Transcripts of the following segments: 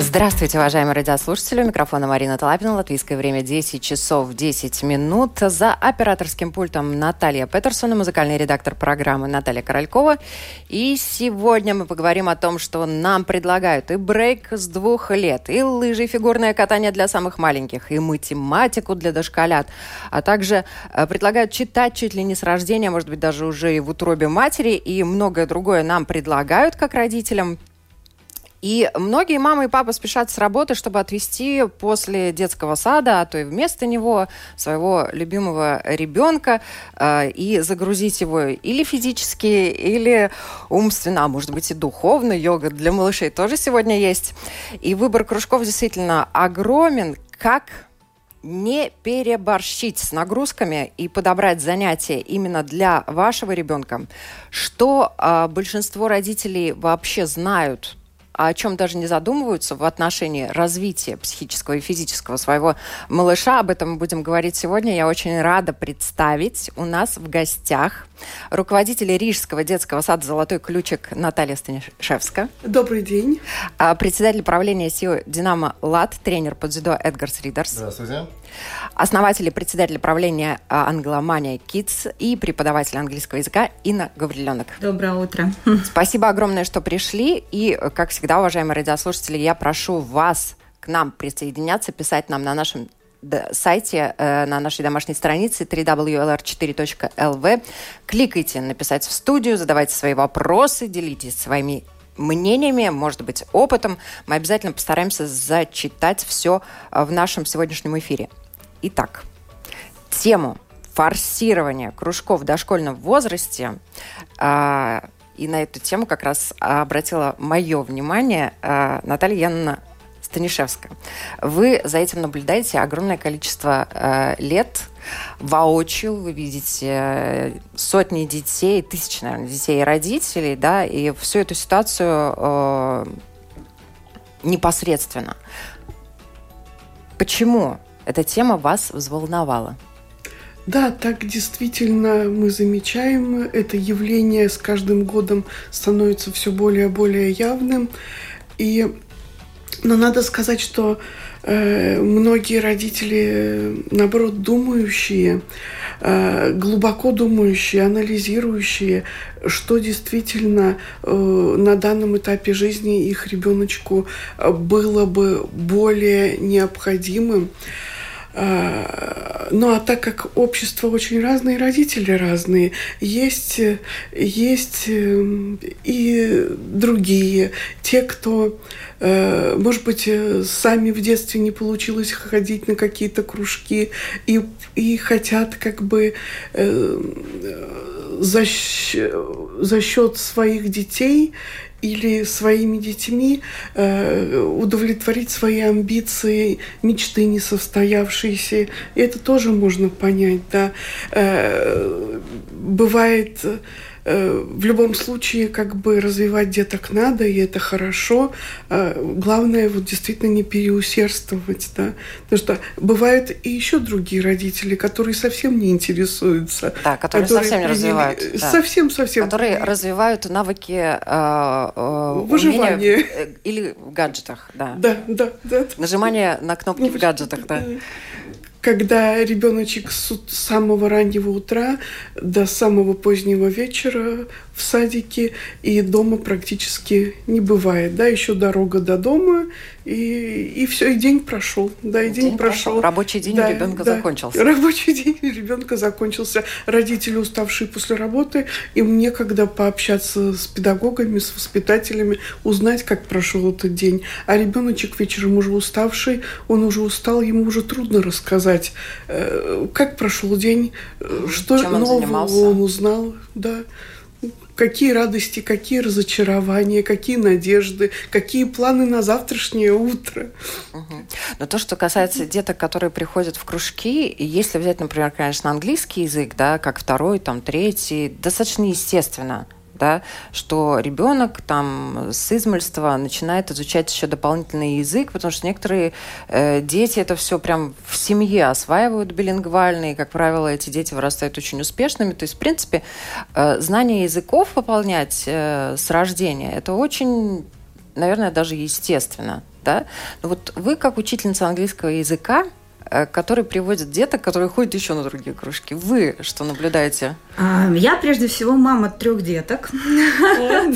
Здравствуйте, уважаемые радиослушатели. У микрофона Марина Талапина. Латвийское время 10 часов 10 минут. За операторским пультом Наталья Петерсона, музыкальный редактор программы Наталья Королькова. И сегодня мы поговорим о том, что нам предлагают и брейк с 2 лет, и лыжи, и фигурное катание для самых маленьких, и математику для дошколят. А также предлагают читать чуть ли не с рождения, может быть, даже уже и в утробе матери. И многое другое нам предлагают, как родителям. И многие мамы и папы спешат с работы, чтобы отвезти после детского сада, а то и вместо него, своего любимого ребенка и загрузить его или физически, или умственно, а может быть и духовно. Йога для малышей тоже сегодня есть. И выбор кружков действительно огромен. Как не переборщить с нагрузками и подобрать занятия именно для вашего ребенка? Что большинство родителей вообще знают, о чем даже не задумываются в отношении развития психического и физического своего малыша. Об этом мы будем говорить сегодня. Я очень рада представить у нас в гостях руководителя Рижского детского сада «Золотой ключик» Наталья Станишевская. Добрый день. Председатель правления SIA Dinamo Lat, тренер по дзюдо Эдгарс Ридерс. Здравствуйте. Основатель и председатель правления «Англомания KIDS» и преподаватель английского языка Инна Гавриленок. Доброе утро. Спасибо огромное, что пришли. И, как всегда, уважаемые радиослушатели, я прошу вас к нам присоединяться, писать нам на нашем сайте, на нашей домашней странице www.lr4.lv. Кликайте «Написать в студию», задавайте свои вопросы, делитесь своими мнениями, может быть, опытом. Мы обязательно постараемся зачитать все в нашем сегодняшнем эфире. Итак, тему форсирования кружков в дошкольном возрасте, и на эту тему как раз обратила мое внимание Наталья Станишевская. Вы за этим наблюдаете огромное количество лет. Воочию вы видите сотни детей, тысячи, наверное, детей и родителей, да, и всю эту ситуацию непосредственно. Почему эта тема вас взволновала? Да, так действительно мы замечаем. Это явление с каждым годом становится все более и более явным. Но надо сказать, что многие родители, наоборот, думающие, глубоко думающие, анализирующие, что действительно на данном этапе жизни их ребеночку было бы более необходимым. Ну, а так как общество очень разное, родители разные, есть и другие, те, кто, может быть, сами в детстве не получилось ходить на какие-то кружки и хотят как бы за счет своих детей или своими детьми удовлетворить свои амбиции, мечты несостоявшиеся. Это тоже можно понять, да. Бывает, в любом случае, как бы развивать деток надо, и это хорошо. Главное, вот действительно не переусердствовать, да. Потому что бывают и еще другие родители, которые совсем не интересуются. Да, которые совсем не развивают. Совсем-совсем. Да. Которые развивают навыки выживания. Или в гаджетах, да. Да. Нажимание на кнопки в гаджетах, да. Когда ребеночек с самого раннего утра до самого позднего вечера в садике и дома практически не бывает, да, еще дорога до дома и все, и день прошел, да, и день прошел. Рабочий день у ребенка закончился. Рабочий день у ребенка закончился. Родители уставшие после работы, им некогда пообщаться с педагогами, с воспитателями, узнать, как прошел этот день. А ребеночек вечером уже уставший, он уже устал, ему уже трудно рассказать, как прошел день, что нового он узнал, да. Какие радости, какие разочарования, какие надежды, какие планы на завтрашнее утро. Угу. Но то, что касается деток, которые приходят в кружки, если взять, например, конечно, английский язык, да, как второй, там, третий, достаточно естественно, да, что ребенок там с измальства начинает изучать еще дополнительный язык, потому что некоторые дети это все прям в семье осваивают билингвальные, как правило, эти дети вырастают очень успешными. То есть, в принципе, знание языков пополнять с рождения, это очень, наверное, даже естественно. Да? Но вот вы, как учительница английского языка, который приводит деток, которые ходят еще на другие кружки. Вы что наблюдаете? Я, прежде всего, мама 3 деток.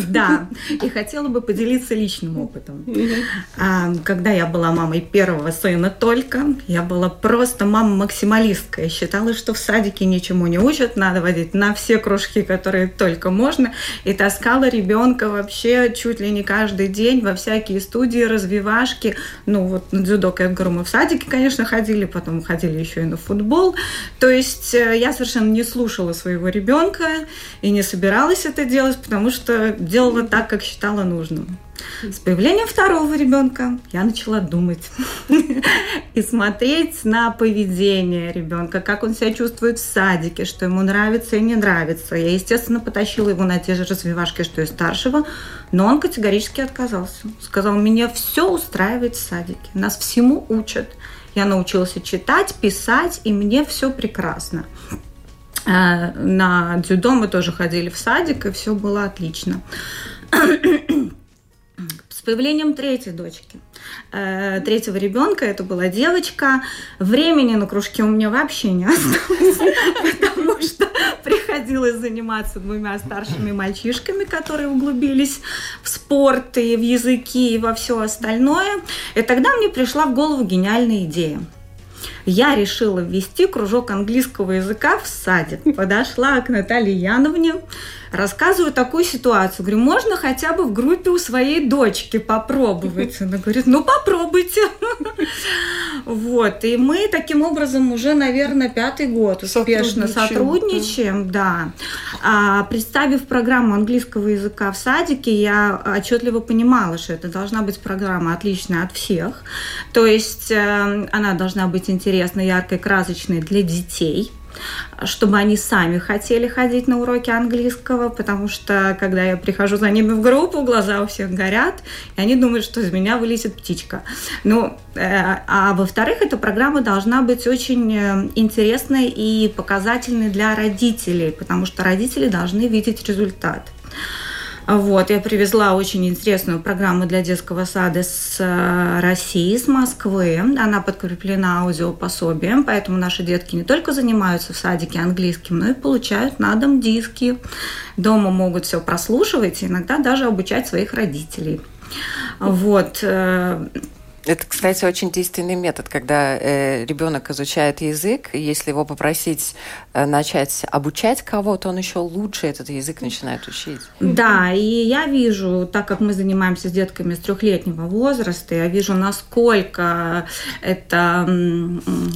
Да. И хотела бы поделиться личным опытом. Когда я была мамой первого сына только, я была просто мама-максималистка. Я считала, что в садике ничему не учат, надо водить на все кружки, которые только можно. И таскала ребенка вообще чуть ли не каждый день во всякие студии, развивашки. Ну, вот на дзюдо, я говорю, мы в садике, конечно, ходили, потом ходили еще и на футбол. То есть я совершенно не слушала своего ребенка и не собиралась это делать, потому что делала так, как считала нужным. С появлением второго ребенка я начала думать и смотреть на поведение ребенка, как он себя чувствует в садике, что ему нравится и не нравится. Я, естественно, потащила его на те же развивашки, что и старшего, но он категорически отказался. Сказал, меня все устраивает в садике, нас всему учат. Я научился читать, писать, и мне все прекрасно. На дзюдо мы тоже ходили в садик, и все было отлично. С появлением третьей дочки, третьего ребенка, это была девочка, времени на кружке у меня вообще не осталось, потому что приходилось заниматься 2 старшими мальчишками, которые углубились в спорт и в языки, и во все остальное. И тогда мне пришла в голову гениальная идея. Я решила ввести кружок английского языка в садик. Подошла к Наталье Яновне, рассказываю такую ситуацию. Говорю, можно хотя бы в группе у своей дочки попробовать? Она говорит, ну попробуйте. Вот, и мы таким образом уже, наверное, 5-й год успешно сотрудничаем. Да. Представив программу английского языка в садике, я отчетливо понимала, что это должна быть программа отличная от всех. То есть она должна быть интересной, яркой, красочной для детей, чтобы они сами хотели ходить на уроки английского, потому что, когда я прихожу за ними в группу, глаза у всех горят, и они думают, что из меня вылезет птичка. Ну, а во-вторых, эта программа должна быть очень интересной и показательной для родителей, потому что родители должны видеть результат. Вот, я привезла очень интересную программу для детского сада с России, с Москвы. Она подкреплена аудиопособием, поэтому наши детки не только занимаются в садике английским, но и получают на дом диски. Дома могут все прослушивать, иногда даже обучать своих родителей. Вот. Это, кстати, очень действенный метод, когда ребенок изучает язык, и если его попросить начать обучать кого-то, он еще лучше этот язык начинает учить. Да, и я вижу, так как мы занимаемся с детками с 3-летнего возраста, я вижу, насколько это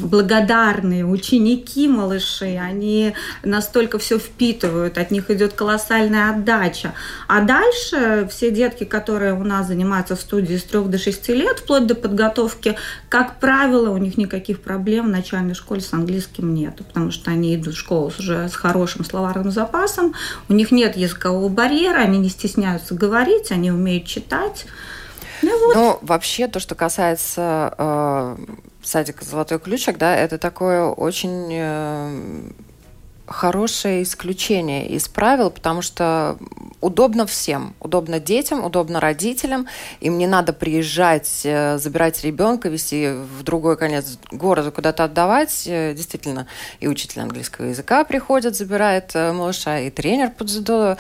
благодарные ученики, малыши, они настолько все впитывают, от них идет колоссальная отдача. А дальше все детки, которые у нас занимаются в студии с 3 до 6 лет, вплоть до подготовки, как правило, у них никаких проблем в начальной школе с английским нету, потому что они идут в школу уже с хорошим словарным запасом, у них нет языкового барьера, они не стесняются говорить, они умеют читать. Ну, вот. Но вообще то, что касается садика «Золотой ключик», да, это такое очень хорошее исключение из правил, потому что удобно всем. Удобно детям, удобно родителям. Им не надо приезжать, забирать ребенка, везти в другой конец города, куда-то отдавать. Действительно, и учитель английского языка приходит, забирает малыша, и тренер по дзюдо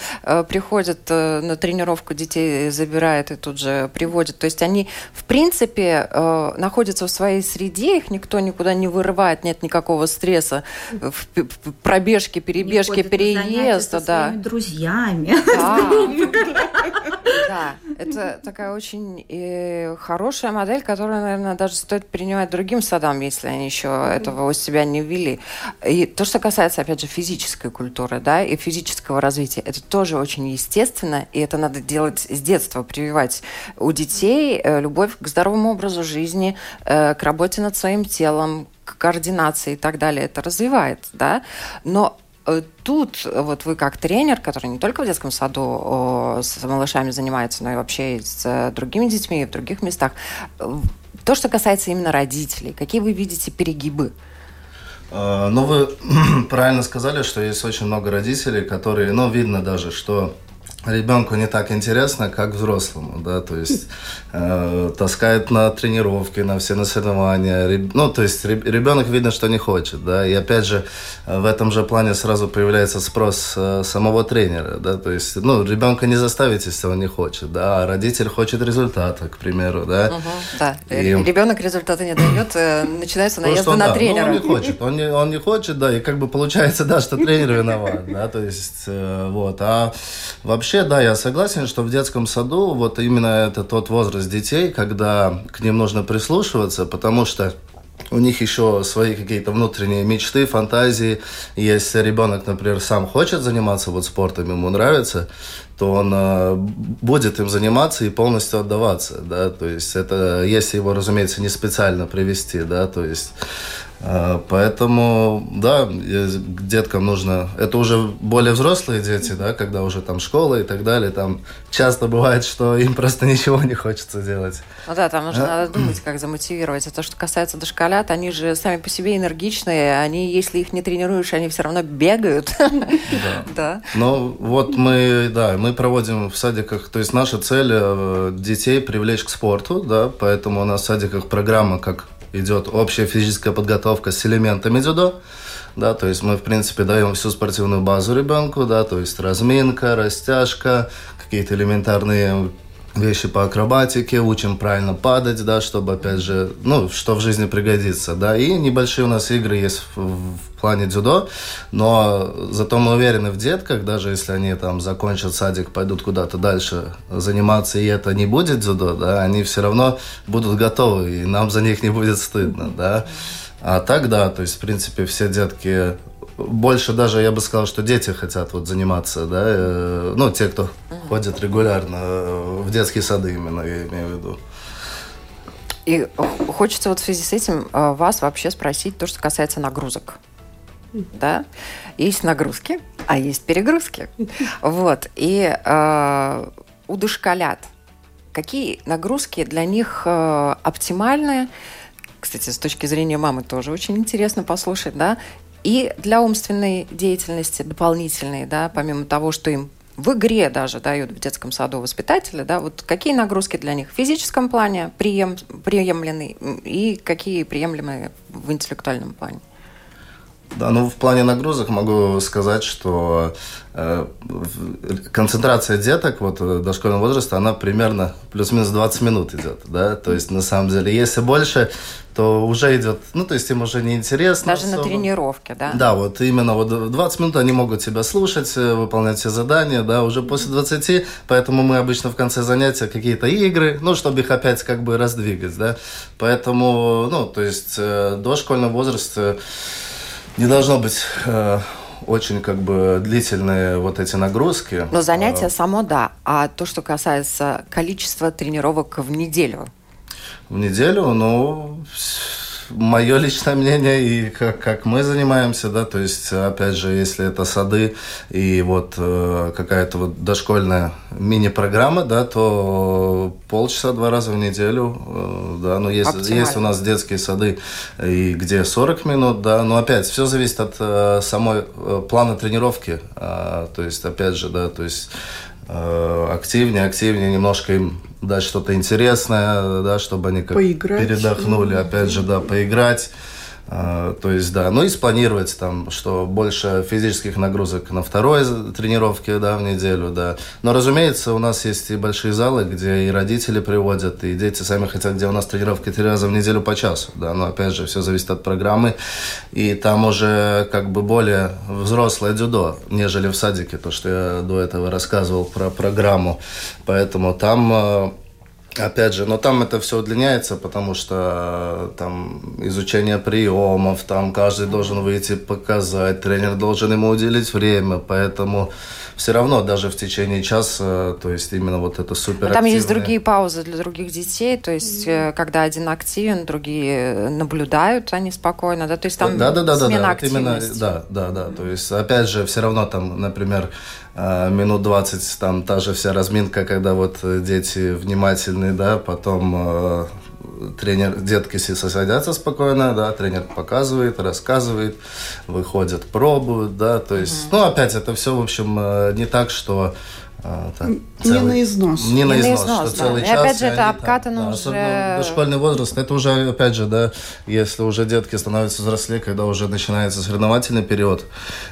приходит на тренировку детей, забирает и тут же приводит. То есть они, в принципе, находятся в своей среде, их никто никуда не вырывает, нет никакого стресса в пробежке спешке, перебежке, переезда, да. Своими друзьями. Да, это такая очень хорошая модель, которую, наверное, даже стоит принимать другим садам, если они еще этого у себя не ввели. И то, что касается, опять же, физической культуры, да, и физического развития, это тоже очень естественно, и это надо делать с детства, прививать у детей любовь к здоровому образу жизни, к работе над своим телом, к координации и так далее. Это развивает, да, но тут вот вы как тренер, который не только в детском саду с малышами занимается, но и вообще и с другими детьми, и в других местах. То, что касается именно родителей, какие вы видите перегибы? Ну, вы правильно сказали, что есть очень много родителей, которые, ну, видно даже, что ребенку не так интересно, как взрослому, да, то есть таскает на тренировки, на все на соревнования, ну, то есть ребенок видно, что не хочет, да, и опять же в этом же плане сразу появляется спрос самого тренера, да, то есть, ну, ребенка не заставить, если он не хочет, да, а родитель хочет результата, к примеру, да. Да, и ребенок результата не дает, начинается наезд на тренера. Ну, он не хочет, да, и как бы получается, да, что тренер виноват, да, то есть, вот, а вообще да, я согласен, что в детском саду вот именно это тот возраст детей, когда к ним нужно прислушиваться, потому что у них еще свои какие-то внутренние мечты, фантазии. Если ребенок, например, сам хочет заниматься вот спортом, ему нравится, то он будет им заниматься и полностью отдаваться, да, то есть это, если его, разумеется, не специально привести, да, то есть... Поэтому, да, к деткам нужно... Это уже более взрослые дети, да, когда уже там школа и так далее. Там часто бывает, что им просто ничего не хочется делать. Ну да, там уже надо думать, как замотивировать. А то, что касается дошколят, они же сами по себе энергичные. Они, если их не тренируешь, они все равно бегают. Да. Ну вот мы проводим в садиках... То есть наша цель детей привлечь к спорту, да, поэтому у нас в садиках программа как... Идет общая физическая подготовка с элементами дзюдо, да, то есть мы, в принципе, даем всю спортивную базу ребенку, да, то есть разминка, растяжка, какие-то элементарные вещи по акробатике, учим правильно падать, да, чтобы, опять же, ну, что в жизни пригодится, да, и небольшие у нас игры есть в плане дзюдо, но зато мы уверены в детках, даже если они там закончат садик, пойдут куда-то дальше заниматься, и это не будет дзюдо, да, они все равно будут готовы, и нам за них не будет стыдно, да, а так, да, то есть, в принципе, все детки... Больше даже, я бы сказал, что дети хотят вот заниматься, да, ну, те, кто ходят регулярно в детские сады именно, я имею в виду. И хочется вот в связи с этим вас вообще спросить то, что касается нагрузок, да? Есть нагрузки, а есть перегрузки, вот, и у дошколят какие нагрузки для них оптимальные, кстати, с точки зрения мамы тоже очень интересно послушать, да, и для умственной деятельности дополнительной, да, помимо того, что им в игре даже дают в детском саду воспитатели, да, вот какие нагрузки для них в физическом плане приемлены и какие приемлемы в интеллектуальном плане? Да, ну в плане нагрузок могу сказать, что концентрация деток вот дошкольного возраста, она примерно плюс-минус 20 минут идет, да, то есть на самом деле, если больше, то уже идет, ну, то есть им уже неинтересно. Даже особо. На тренировке, да? Да, вот именно вот 20 минут они могут тебя слушать, выполнять все задания, да, уже после 20, поэтому мы обычно в конце занятия какие-то игры, ну, чтобы их опять как бы раздвигать, да, поэтому, ну, то есть дошкольного возраста не должно быть очень как бы длительные вот эти нагрузки. Но занятия само, да. А то, что касается количества тренировок в неделю? В неделю, ну, мое личное мнение и как мы занимаемся, да, то есть, опять же, если это сады и вот какая-то вот дошкольная мини-программа, да, то полчаса 2 раза в неделю, да, ну, есть у нас детские сады, и где 40 минут, да, но опять, все зависит от самой плана тренировки, то есть, опять же, да, то есть, активнее, немножко им дать что-то интересное, да, чтобы они как поиграть. Передохнули, опять же, да, поиграть. То есть, да, ну и спланировать там, что больше физических нагрузок на второй тренировке, да, в неделю, да. Но, разумеется, у нас есть и большие залы, где и родители приводят, и дети сами хотят, где у нас тренировки 3 раза в неделю по часу, да. Но, опять же, все зависит от программы, и там уже как бы более взрослое дзюдо, нежели в садике, то, что я до этого рассказывал про программу. Поэтому там... Опять же, но там это все удлиняется, потому что там изучение приемов, там каждый должен выйти показать, тренер должен ему уделить время, поэтому все равно даже в течение часа, то есть именно вот это суперактивное... А там есть другие паузы для других детей, то есть когда один активен, другие наблюдают, они спокойно, да, то есть там смена активности. Да, то есть опять же все равно там, например, минут 20, там та же вся разминка, когда вот дети внимательны, да, потом тренер, детки садятся спокойно, да, тренер показывает, рассказывает, выходят, пробуют, да, то есть, ну, опять это все, в общем, не так, что... Так, не на износ, что да. Целый и час. Опять же, это обкатано там, уже... Особенно дошкольный возраст, это уже, опять же, да, если уже детки становятся взрослее, когда уже начинается соревновательный период,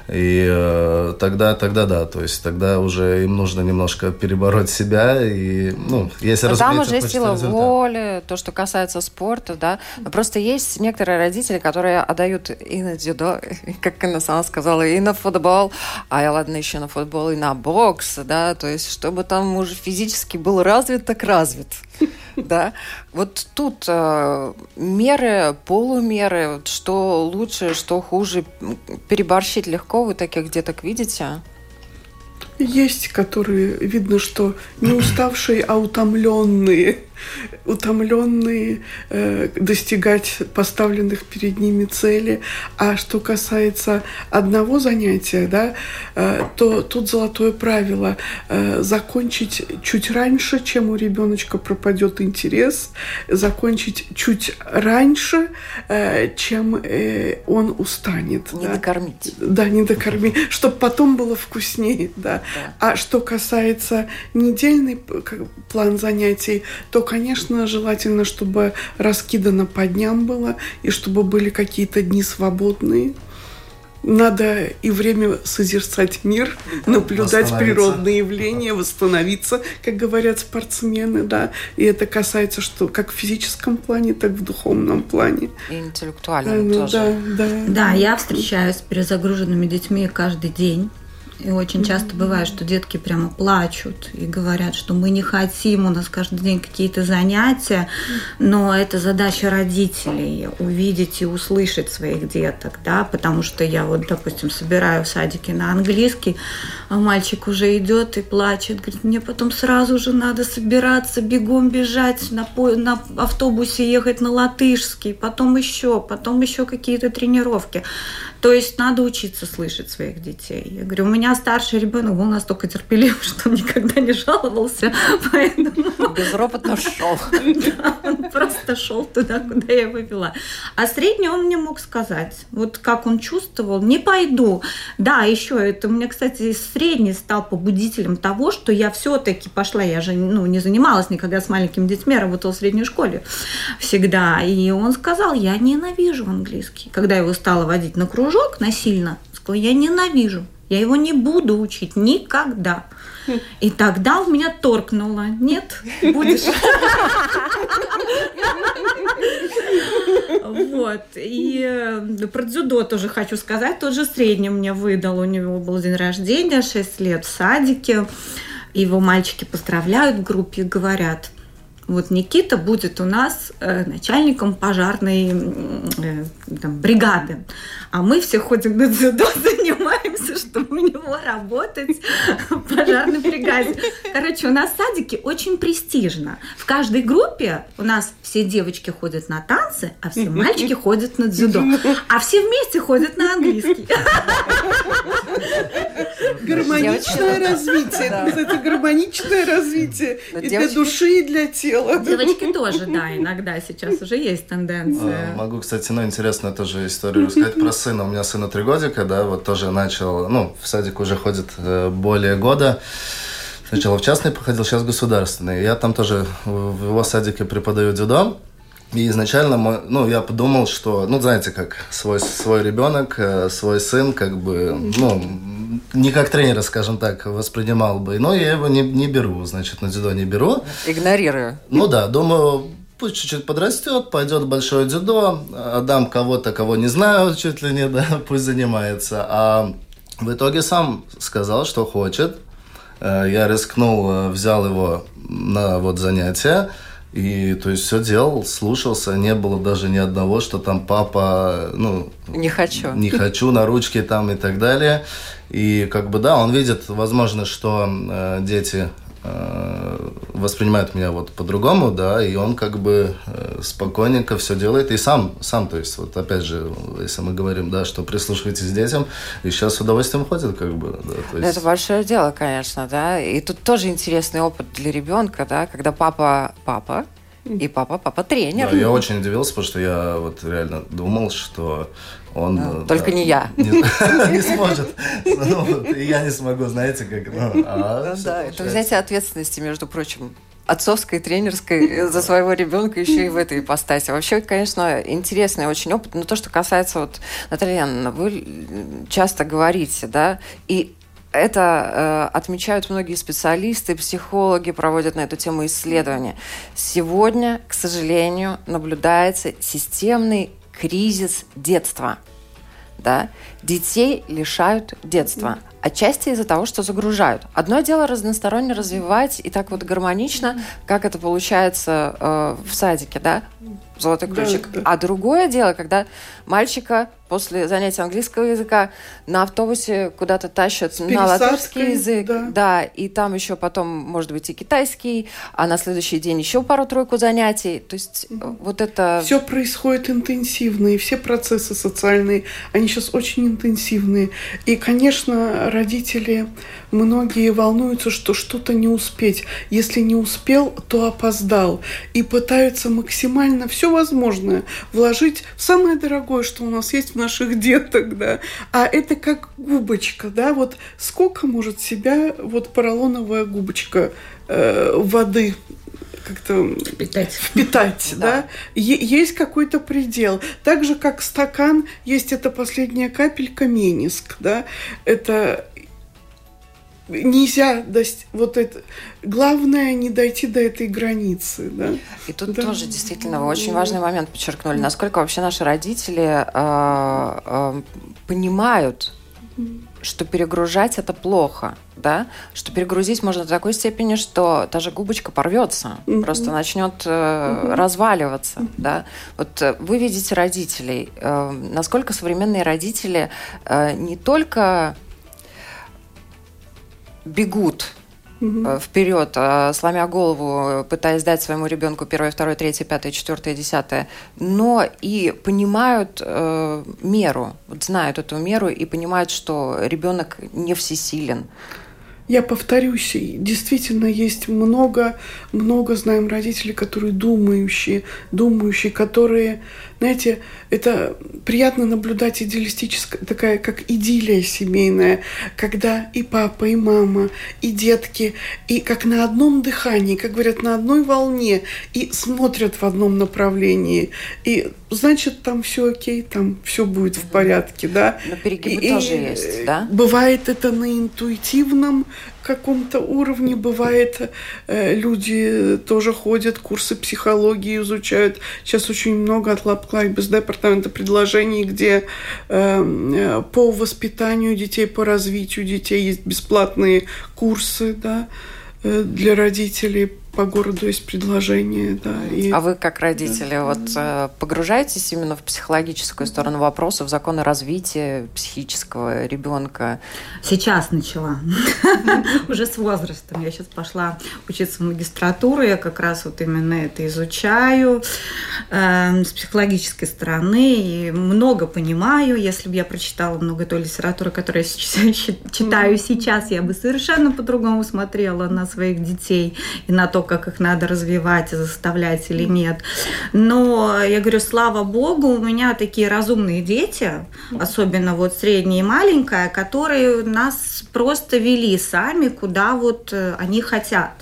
и тогда, да, то есть тогда уже им нужно немножко перебороть себя, и, ну, если там уже сила воли, то, что касается спорта, да, но просто есть некоторые родители, которые отдают и на дзюдо, как Инна сама сказала, и на футбол, а я, ладно, еще на футбол, и на бокс, да, то есть, чтобы там уже физически был развит, так развит. Да. Вот тут меры, полумеры, что лучше, что хуже, переборщить легко, вы таких деток видите? Есть, которые видно, что не уставшие, а утомленные. Утомленные достигать поставленных перед ними целей. А что касается одного занятия, да, то тут золотое правило закончить чуть раньше, чем у ребеночка пропадет интерес, закончить чуть раньше, чем он устанет. Не докормить. Да, не докормить, чтобы потом было вкуснее. Да. Да. А что касается недельный план занятий, то, конечно, желательно, чтобы раскидано по дням было, и чтобы были какие-то дни свободные. Надо и время созерцать мир, наблюдать природные явления, восстановиться, как говорят спортсмены, да. И это касается что как в физическом плане, так и в духовном плане. И интеллектуальном тоже. Да, я встречаюсь с перезагруженными детьми каждый день. И очень часто бывает, что детки прямо плачут и говорят, что мы не хотим, у нас каждый день какие-то занятия, но это задача родителей – увидеть и услышать своих деток, да, потому что я вот, допустим, собираю в садике на английский, а мальчик уже идет и плачет, говорит, мне потом сразу же надо собираться, бегом бежать, на автобусе ехать на латышский, потом еще какие-то тренировки. То есть надо учиться слышать своих детей. Я говорю, у меня старший ребенок был настолько терпелив, что он никогда не жаловался, поэтому... Безропотно шел. Да, он просто шел туда, куда я его вела. А средний он мне мог сказать, вот как он чувствовал, не пойду. Да, еще это у меня, кстати, средний стал побудителем того, что я все-таки пошла, я же не занималась никогда с маленькими детьми, работала в средней школе всегда. И он сказал, я ненавижу английский. Когда я его стала водить на кружок, насильно, сказала, я ненавижу, я его не буду учить никогда. И тогда у меня торкнуло. Нет, будешь. Вот. И про дзюдо тоже хочу сказать. Тот же средний мне выдал. У него был день рождения, 6 лет в садике. Его мальчики поздравляют в группе и говорят, вот Никита будет у нас начальником пожарной бригады. А мы все ходим на дзюдо, занимаемся, чтобы у него работать в пожарной бригаде. Короче, у нас в садике очень престижно. В каждой группе у нас все девочки ходят на танцы, а все мальчики ходят на дзюдо. А все вместе ходят на английский. Гармоничное развитие. Это гармоничное развитие и для души, и для тела. Девочки тоже, да, иногда сейчас уже есть тенденция. Могу, кстати, интересную тоже историю рассказать про сына. У меня сыну 3 годика, да, вот тоже начал, в садик уже ходит более года. Сначала в частный походил, сейчас в государственный. Я там тоже в его садике преподаю дзюдо. И изначально я подумал, что, знаете, как свой ребенок, свой сын, как бы, не как тренера, скажем так, воспринимал бы. Но я его не беру, на дзюдо не беру. Игнорирую. Думаю, пусть чуть-чуть подрастет, пойдет в большое дзюдо, отдам кого-то, кого не знаю, чуть ли не, пусть занимается. А в итоге сам сказал, что хочет. Я рискнул, взял его на занятия. И, все делал, слушался, не было даже ни одного, что там папа, не хочу, на ручки там и так далее. И, он видит, возможно, что дети воспринимают меня по-другому, и он, спокойненько все делает, и сам, опять же, если мы говорим, что прислушивайтесь к детям, и сейчас с удовольствием ходит, Это большое дело, конечно, и тут тоже интересный опыт для ребенка, когда папа, и папа тренер. Да, я очень удивился, потому что я реально думал, что он... только не я. Не сможет. Я не смогу, знаете, как... Это взятие ответственности, между прочим, отцовской, тренерской, за своего ребенка еще и в этой ипостаси. Вообще, конечно, интересный очень опыт. Но то, что касается, Наталья Ивановна, вы часто говорите, и это отмечают многие специалисты, психологи проводят на эту тему исследования. Сегодня, к сожалению, наблюдается системный кризис детства. Детей лишают детства. Отчасти из-за того, что загружают. Одно дело разносторонне развивать и так гармонично, как это получается в садике, «Золотой ключик». Да. А другое дело, когда мальчика после занятия английского языка на автобусе куда-то тащат на латышский язык. Да, и там еще потом, может быть, и китайский, а на следующий день еще пару-тройку занятий. То есть это... Все происходит интенсивно, и все процессы социальные, они сейчас очень интенсивные. И, конечно, родители многие волнуются, что что-то не успеть. Если не успел, то опоздал. И пытаются максимально все возможное вложить в самое дорогое, что у нас есть в наших деток. А это как губочка. Сколько может себя поролоновая губочка воды как-то впитать, Есть какой-то предел. Так же, как стакан, есть эта последняя капелька мениск, это нельзя это. Главное не дойти до этой границы, И тут тоже действительно вы очень важный момент подчеркнули, насколько вообще наши родители понимают, что перегружать это плохо, что перегрузить можно до такой степени, что даже губочка порвется, просто начнет разваливаться, вы видите родителей, насколько современные родители не только бегут вперед, сломя голову, пытаясь дать своему ребенку 1, 2, 3, 5, 4, 10, но и понимают меру, знают эту меру и понимают, что ребенок не всесилен. Я повторюсь, действительно есть много знаем родителей, которые думающие, которые, знаете, это приятно наблюдать идеалистическая, такая как идиллия семейная, когда и папа, и мама, и детки, и как на одном дыхании, как говорят, на одной волне, и смотрят в одном направлении, и значит, там все окей, там все будет в порядке, Но перегибы тоже есть, Бывает это на интуитивном каком-то уровне, бывает, люди тоже ходят, курсы психологии изучают. Сейчас очень много от Labklājības департамента предложений, где по воспитанию детей, по развитию детей есть бесплатные курсы, для родителей. По городу есть предложение, И... А вы, как родители, погружаетесь именно в психологическую сторону вопроса, в законы развития психического ребенка? Сейчас начала. Уже с возрастом. Я сейчас пошла учиться в магистратуру. Я как раз именно это изучаю с психологической стороны. И много понимаю. Если бы я прочитала много той литературы, которую я читаю сейчас, я бы совершенно по-другому смотрела на своих детей и на то, как их надо развивать, заставлять или нет. Но я говорю, слава богу, у меня такие разумные дети, особенно средняя и маленькая, которые нас просто вели сами, куда они хотят.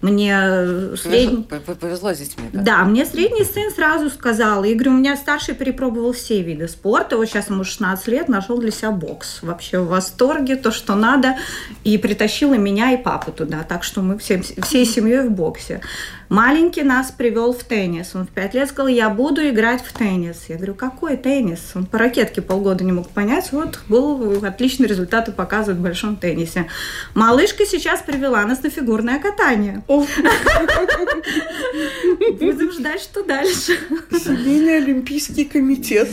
Мне средний... Повезло с детьми. Да, мне средний сын сразу сказал. Игорь, у меня старший перепробовал все виды спорта. Вот сейчас ему 16 лет, нашел для себя бокс. Вообще в восторге, то, что надо. И притащила меня и папу туда. Так что мы всей семьей в боксе. Маленький нас привел в теннис. Он в 5 лет сказал, я буду играть в теннис. Я говорю, какой теннис? Он по ракетке полгода не мог понять. Вот был отличный результат и показывает в большом теннисе. Малышка сейчас привела нас на фигурное катание. Будем ждать, что дальше. Семейный олимпийский комитет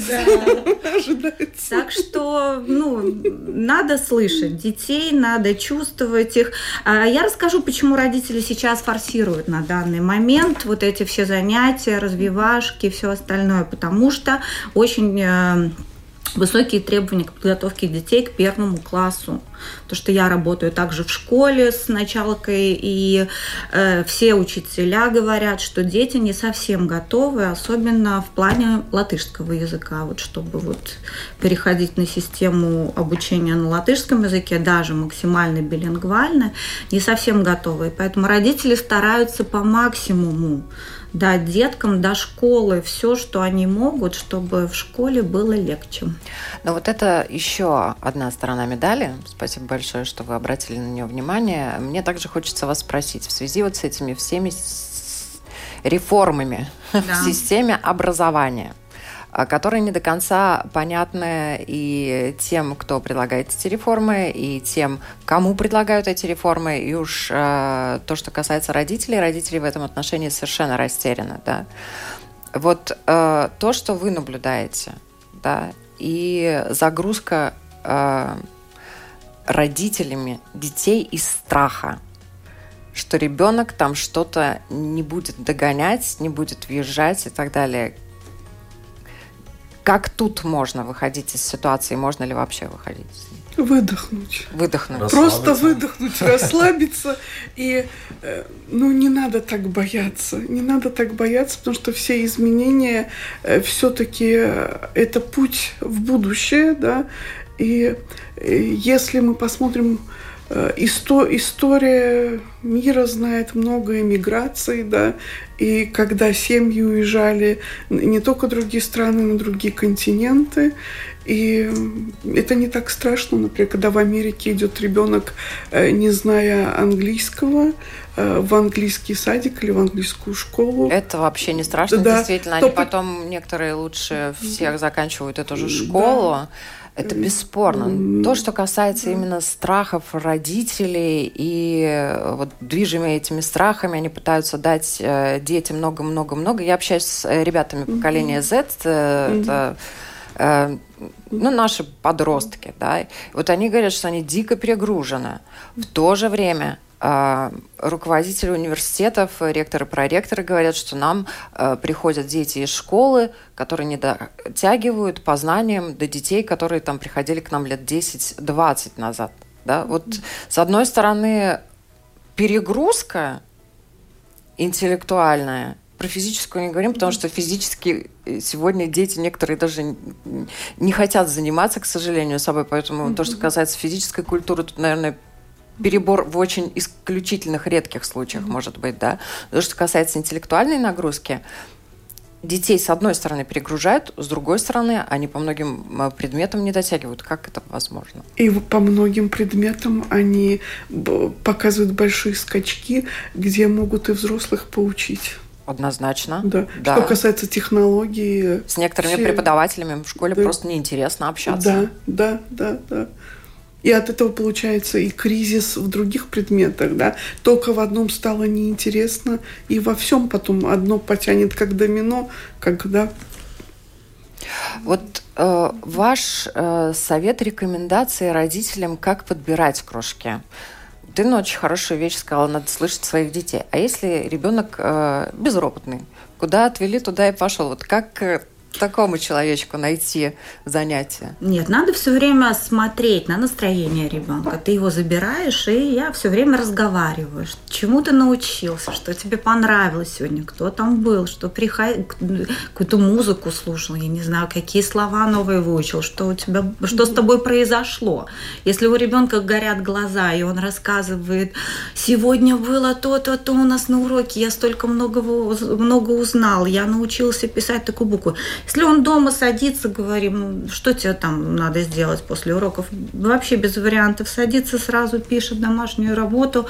ожидается. Так что, надо слышать детей, надо чувствовать их. Я расскажу, почему родители сейчас форсируют на данный момент вот эти все занятия, развивашки, все остальное, потому что очень высокие требования к подготовке детей к 1 классу. То, что я работаю также в школе с началкой, и все учителя говорят, что дети не совсем готовы, особенно в плане латышского языка. Вот чтобы переходить на систему обучения на латышском языке, даже максимально билингвально, не совсем готовы. Поэтому родители стараются по максимуму дать деткам до школы все, что они могут, чтобы в школе было легче. Но вот это еще одна сторона медали. Спасибо большое, что вы обратили на нее внимание. Мне также хочется вас спросить в связи вот с этими всеми реформами в системе образования, которые не до конца понятны и тем, кто предлагает эти реформы, и тем, кому предлагают эти реформы. И уж то, что касается родителей, родители в этом отношении совершенно растеряны. Да? Вот то, что вы наблюдаете, да, и загрузка... родителями детей из страха, что ребенок там что-то не будет догонять, не будет въезжать и так далее. Как тут можно выходить из ситуации? Можно ли вообще выходить? Выдохнуть. Просто выдохнуть, расслабиться. И не надо так бояться. Не надо так бояться, потому что все изменения все-таки это путь в будущее, да. И если мы посмотрим, история мира знает много эмиграций, да, и когда семьи уезжали не только в другие страны, но и в другие континенты, и это не так страшно, например, когда в Америке идет ребенок, не зная английского, в английский садик или в английскую школу. Это вообще не страшно, да, действительно. Они потом, некоторые лучше всех, заканчивают эту же школу. Да. Это бесспорно. То, что касается именно страхов родителей и вот движимые этими страхами, они пытаются дать детям много-много-много. Я общаюсь с ребятами поколения Z, это, наши подростки, да. Вот они говорят, что они дико перегружены. В то же время руководители университетов, ректоры, проректоры говорят, что нам приходят дети из школы, которые не дотягивают по знаниям до детей, которые там приходили к нам лет 10-20 назад. Да? Вот с одной стороны перегрузка интеллектуальная, про физическую не говорим, потому что физически сегодня дети некоторые даже не хотят заниматься, к сожалению, собой, поэтому то, что касается физической культуры, тут, наверное, перебор в очень исключительных редких случаях, может быть, да. То, что касается интеллектуальной нагрузки, детей, с одной стороны, перегружают, с другой стороны, они по многим предметам не дотягивают. Как это возможно? И по многим предметам они показывают большие скачки, где могут и взрослых поучить. Однозначно. Да. Что касается технологий... С некоторыми преподавателями в школе просто неинтересно общаться. Да. И от этого получается и кризис в других предметах, да. Только в одном стало неинтересно, и во всем потом одно потянет как домино, когда... Вот ваш совет, рекомендации родителям, как подбирать кружки. Ты очень хорошую вещь сказала, надо слышать своих детей. А если ребенок безропотный, куда отвели, туда и пошел? Вот как такому человечку найти занятие? Нет, надо все время смотреть на настроение ребенка. Ты его забираешь, и я все время разговариваю. Чему ты научился, что тебе понравилось сегодня, кто там был, что приходил, какую-то музыку слушал, я не знаю, какие слова новые выучил, что у тебя, что с тобой произошло. Если у ребенка горят глаза, и он рассказывает, сегодня было то-то у нас на уроке, я столько много узнал, я научился писать такую букву. Если он дома садится, говорим, что тебе там надо сделать после уроков, вообще без вариантов, садится, сразу пишет домашнюю работу,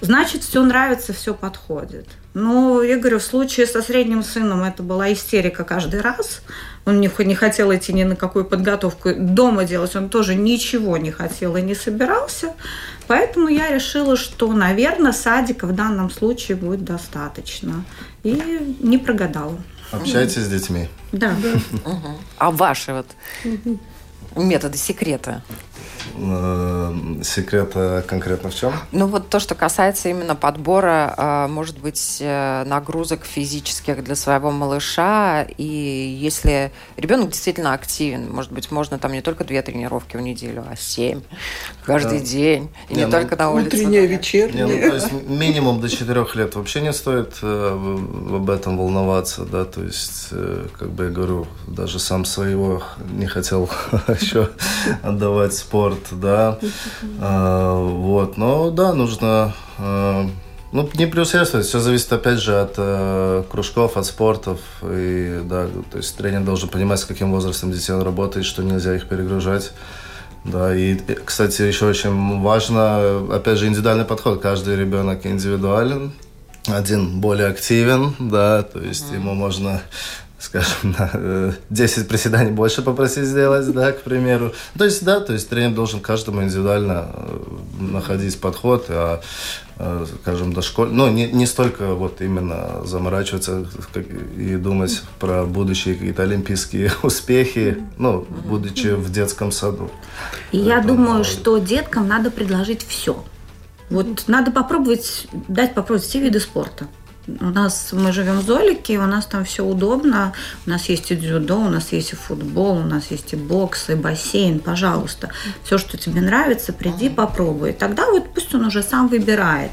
значит, все нравится, все подходит. Но, я говорю, в случае со средним сыном это была истерика каждый раз. Он не хотел идти ни на какую подготовку дома делать, он тоже ничего не хотел и не собирался. Поэтому я решила, что, наверное, садика в данном случае будет достаточно. И не прогадала. Общайтесь с детьми. Да. А ваши вот методы секрета? Секрет конкретно в чем? Ну вот то, что касается именно подбора, может быть, нагрузок физических для своего малыша. И если ребенок действительно активен, может быть, можно там не только 2 тренировки в неделю, а 7 каждый день. И не только на улице. Утренняя, вечерняя. То есть минимум до 4 лет вообще не стоит об этом волноваться. Да? То есть, как бы я говорю, даже сам своего не хотел еще отдавать спорт. Да, вот, но да, нужно, ну, не преусердствовать, все зависит, опять же, от кружков, от спортов, и, да, то есть тренер должен понимать, с каким возрастом детей он работает, что нельзя их перегружать, да, и, кстати, еще очень важно, опять же, индивидуальный подход, каждый ребенок индивидуален, один более активен, да, то есть ему можно... скажем, 10 приседаний больше попросить сделать, да, к примеру. То есть, да, то есть тренер должен каждому индивидуально находить подход, а, скажем, дошкольный, ну, не столько вот именно заморачиваться и думать про будущие какие-то олимпийские успехи, ну, будучи в детском саду. И я думаю, что деткам надо предложить все. Вот надо попробовать, дать попробовать все виды спорта. У нас, мы живем в Золике, у нас там все удобно. У нас есть и дзюдо, у нас есть и футбол, у нас есть и бокс, и бассейн. Пожалуйста, все, что тебе нравится, приди, попробуй. Тогда вот пусть он уже сам выбирает.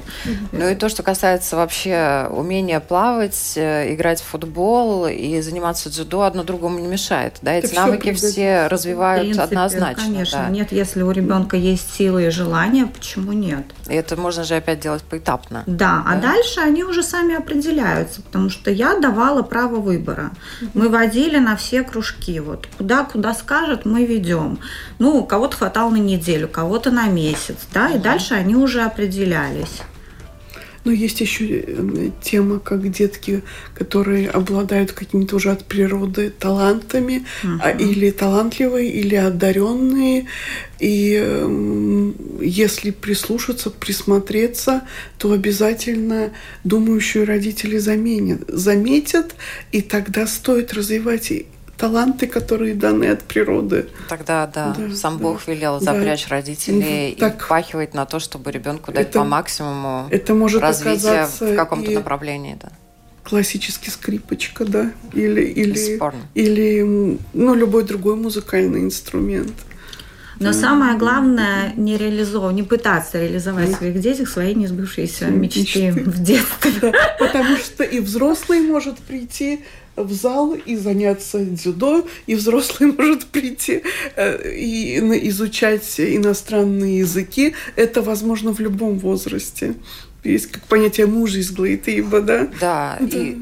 Ну и то, что касается вообще умения плавать, играть в футбол и заниматься дзюдо, одно другому не мешает. Да, эти навыки все развивают, в принципе, однозначно. Конечно, да. Нет, если у ребенка есть силы и желание, почему нет? И это можно же опять делать поэтапно. Да, да? А дальше они уже сами определяются, потому что я давала право выбора. Мы водили на все кружки, вот куда скажут, мы ведем. Ну, кого-то хватало на неделю, кого-то на месяц, да, и дальше они уже определялись. Но есть еще тема, как детки, которые обладают какими-то уже от природы талантами, или талантливые, или одаренные. И если прислушаться, присмотреться, то обязательно думающие родители заметят, и тогда стоит развивать таланты, которые даны от природы. Тогда, да сам Бог велел запрячь родителей и впахивать на то, чтобы ребенку дать по максимуму развития в каком-то направлении. Да. Классический скрипочка, да, или ну, любой другой музыкальный инструмент. Но самое главное, не пытаться реализовать в своих детях свои несбывшиеся мечты в детстве. Да, потому что и взрослый может прийти в зал и заняться дзюдо, и взрослый может прийти и изучать иностранные языки. Это возможно в любом возрасте. Есть как понятие мужеизглытыба, да? Да, и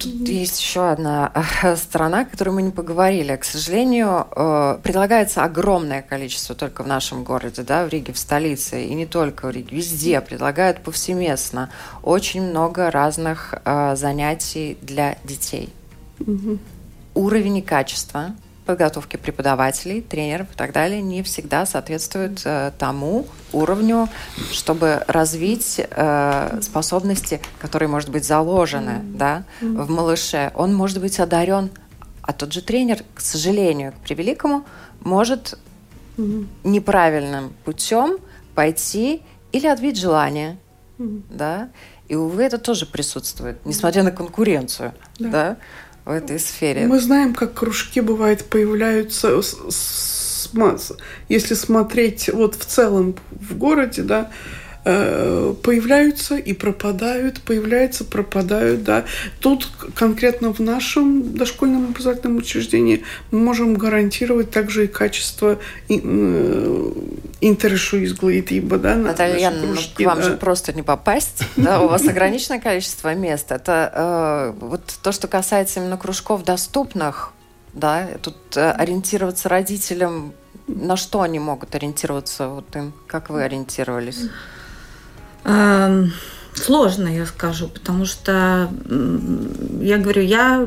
тут есть еще одна сторона, о которой мы не поговорили. К сожалению, предлагается огромное количество только в нашем городе, да, в Риге, в столице, и не только в Риге, везде предлагают повсеместно очень много разных занятий для детей. Уровень и качество подготовки преподавателей, тренеров и так далее не всегда соответствует тому уровню, чтобы развить способности, которые, может быть, заложены в малыше. Он может быть одарен, а тот же тренер, к сожалению, к превеликому, может неправильным путем пойти или отбить желание. Да? И, увы, это тоже присутствует, несмотря на конкуренцию. Да? в этой сфере. Мы знаем, как кружки, бывает, появляются, если смотреть вот в целом в городе, да, появляются и пропадают, появляются, пропадают, да. Тут конкретно в нашем дошкольном образовательном учреждении мы можем гарантировать также и качество интересу из глаитиба, да. Наталья Яновна, к вам же просто не попасть, да, у вас ограниченное количество мест. Это вот то, что касается именно кружков доступных, да, тут ориентироваться родителям, на что они могут ориентироваться, вот им, как вы ориентировались? Сложно, я скажу, потому что, я говорю, я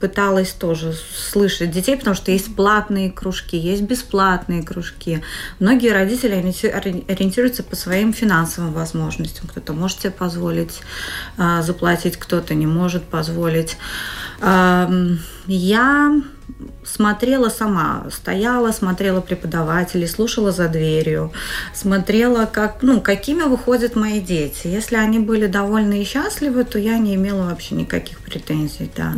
пыталась тоже слышать детей, потому что есть платные кружки, есть бесплатные кружки. Многие родители ориентируются по своим финансовым возможностям. Кто-то может себе позволить заплатить, кто-то не может позволить. Я смотрела сама, стояла, смотрела преподавателей, слушала за дверью, смотрела, как, ну, какими выходят мои дети. Если они были довольны и счастливы, то я не имела вообще никаких претензий, да.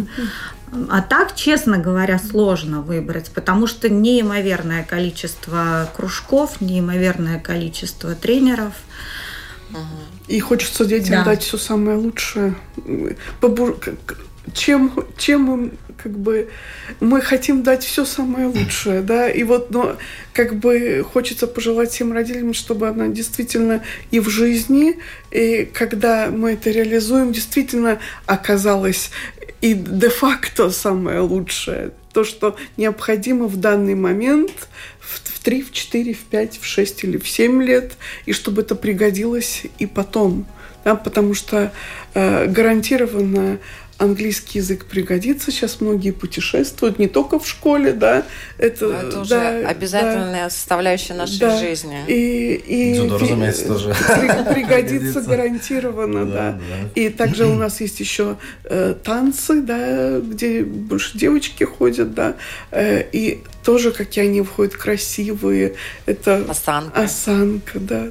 А так, честно говоря, сложно выбрать, потому что неимоверное количество кружков, неимоверное количество тренеров. И хочется детям дать все самое лучшее. Чем им, как бы, мы хотим дать все самое лучшее, да, и вот, но, как бы, хочется пожелать всем родителям, чтобы она действительно и в жизни, и когда мы это реализуем, действительно оказалась и де-факто самое лучшее, то, что необходимо в данный момент, в 3, в 4, в 5, в 6 или в 7 лет, и чтобы это пригодилось и потом, да, потому что гарантированно английский язык пригодится. Сейчас многие путешествуют, не только в школе, да. Это уже обязательная составляющая нашей жизни. И дзюдо, разумеется, тоже. Пригодится гарантированно, да. И также у нас есть еще танцы, да, где больше девочки ходят, да. И тоже, какие они выходят красивые. Это осанка, да.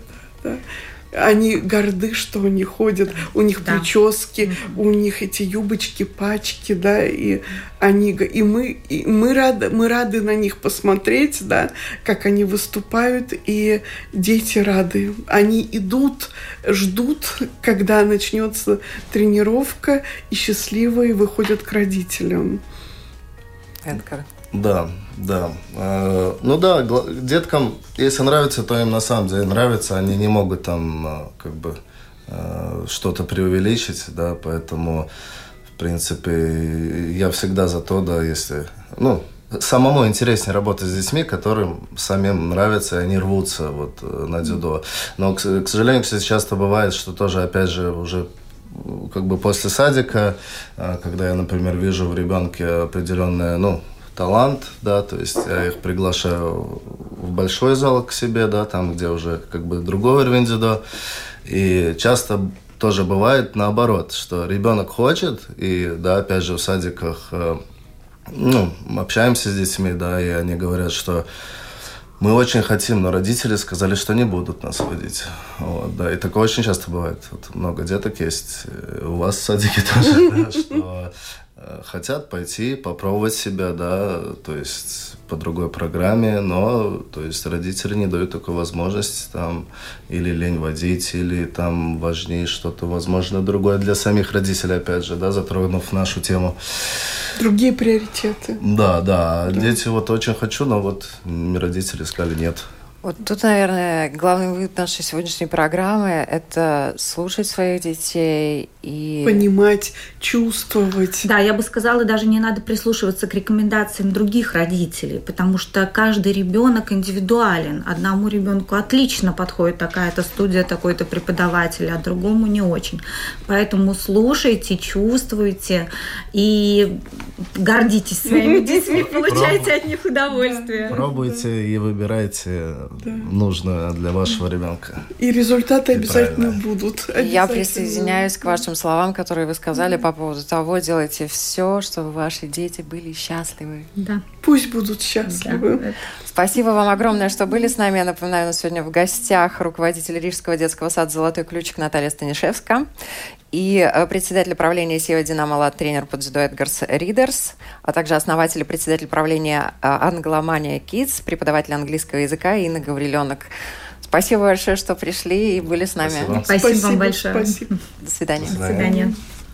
Они горды, что они ходят, у них прически, у них эти юбочки, пачки, да, и они, мы рады на них посмотреть, да, как они выступают, и дети рады. Они идут, ждут, когда начнется тренировка, и счастливые выходят к родителям. Эдгар. Да. Ну да, деткам, если нравится, то им на самом деле нравится. Они не могут там как бы что-то преувеличить, да, поэтому, в принципе, я всегда за то, да, если... Ну, самому интереснее работать с детьми, которым самим нравится, и они рвутся вот на дзюдо. Но, к сожалению, кстати, часто бывает, что тоже, опять же, уже... как бы после садика, когда я, например, вижу в ребенке определенный, ну, талант, да, то есть я их приглашаю в большой зал к себе, да, там, где уже как бы другой уровень дзюдо, и часто тоже бывает наоборот, что ребенок хочет, и, да, опять же, в садиках, ну, общаемся с детьми, да, и они говорят, что мы очень хотим, но родители сказали, что не будут нас водить. Вот, да, и такое очень часто бывает. Вот много деток есть, у вас в садике тоже, да, что хотят пойти, попробовать себя, да, то есть по другой программе, но, то есть, родители не дают такой возможности, там, или лень водить, или там важнее что-то, возможно, другое для самих родителей, опять же, да, затронув нашу тему. Другие приоритеты. Да. Дети вот очень хочу, но вот родители сказали нет. Вот тут, наверное, главный вывод нашей сегодняшней программы – это слушать своих детей и… Понимать, чувствовать. Да, я бы сказала, даже не надо прислушиваться к рекомендациям других родителей, потому что каждый ребенок индивидуален. Одному ребенку отлично подходит такая-то студия, такой-то преподаватель, а другому не очень. Поэтому слушайте, чувствуйте и гордитесь своими детьми, получайте от них удовольствие. Пробуйте и выбирайте… нужно для вашего ребенка. И результаты обязательно будут. Обязательно. Я присоединяюсь к вашим словам, которые вы сказали по поводу того, делайте все, чтобы ваши дети были счастливы. Да. Пусть будут счастливы. Да. Спасибо вам огромное, что были с нами. Я напоминаю, у нас сегодня в гостях руководитель Рижского детского сада «Золотой ключик» Наталья Станишевская и председатель правления SIA Dinamo Lat, тренер по дзюдо Эдгарс Ридерс, а также основатель и председатель правления «Англомания KIDS», преподаватель английского языка Инна Гавриленок. Спасибо большое, что пришли и были с нами. Спасибо вам большое. Спасибо. До свидания. До свидания.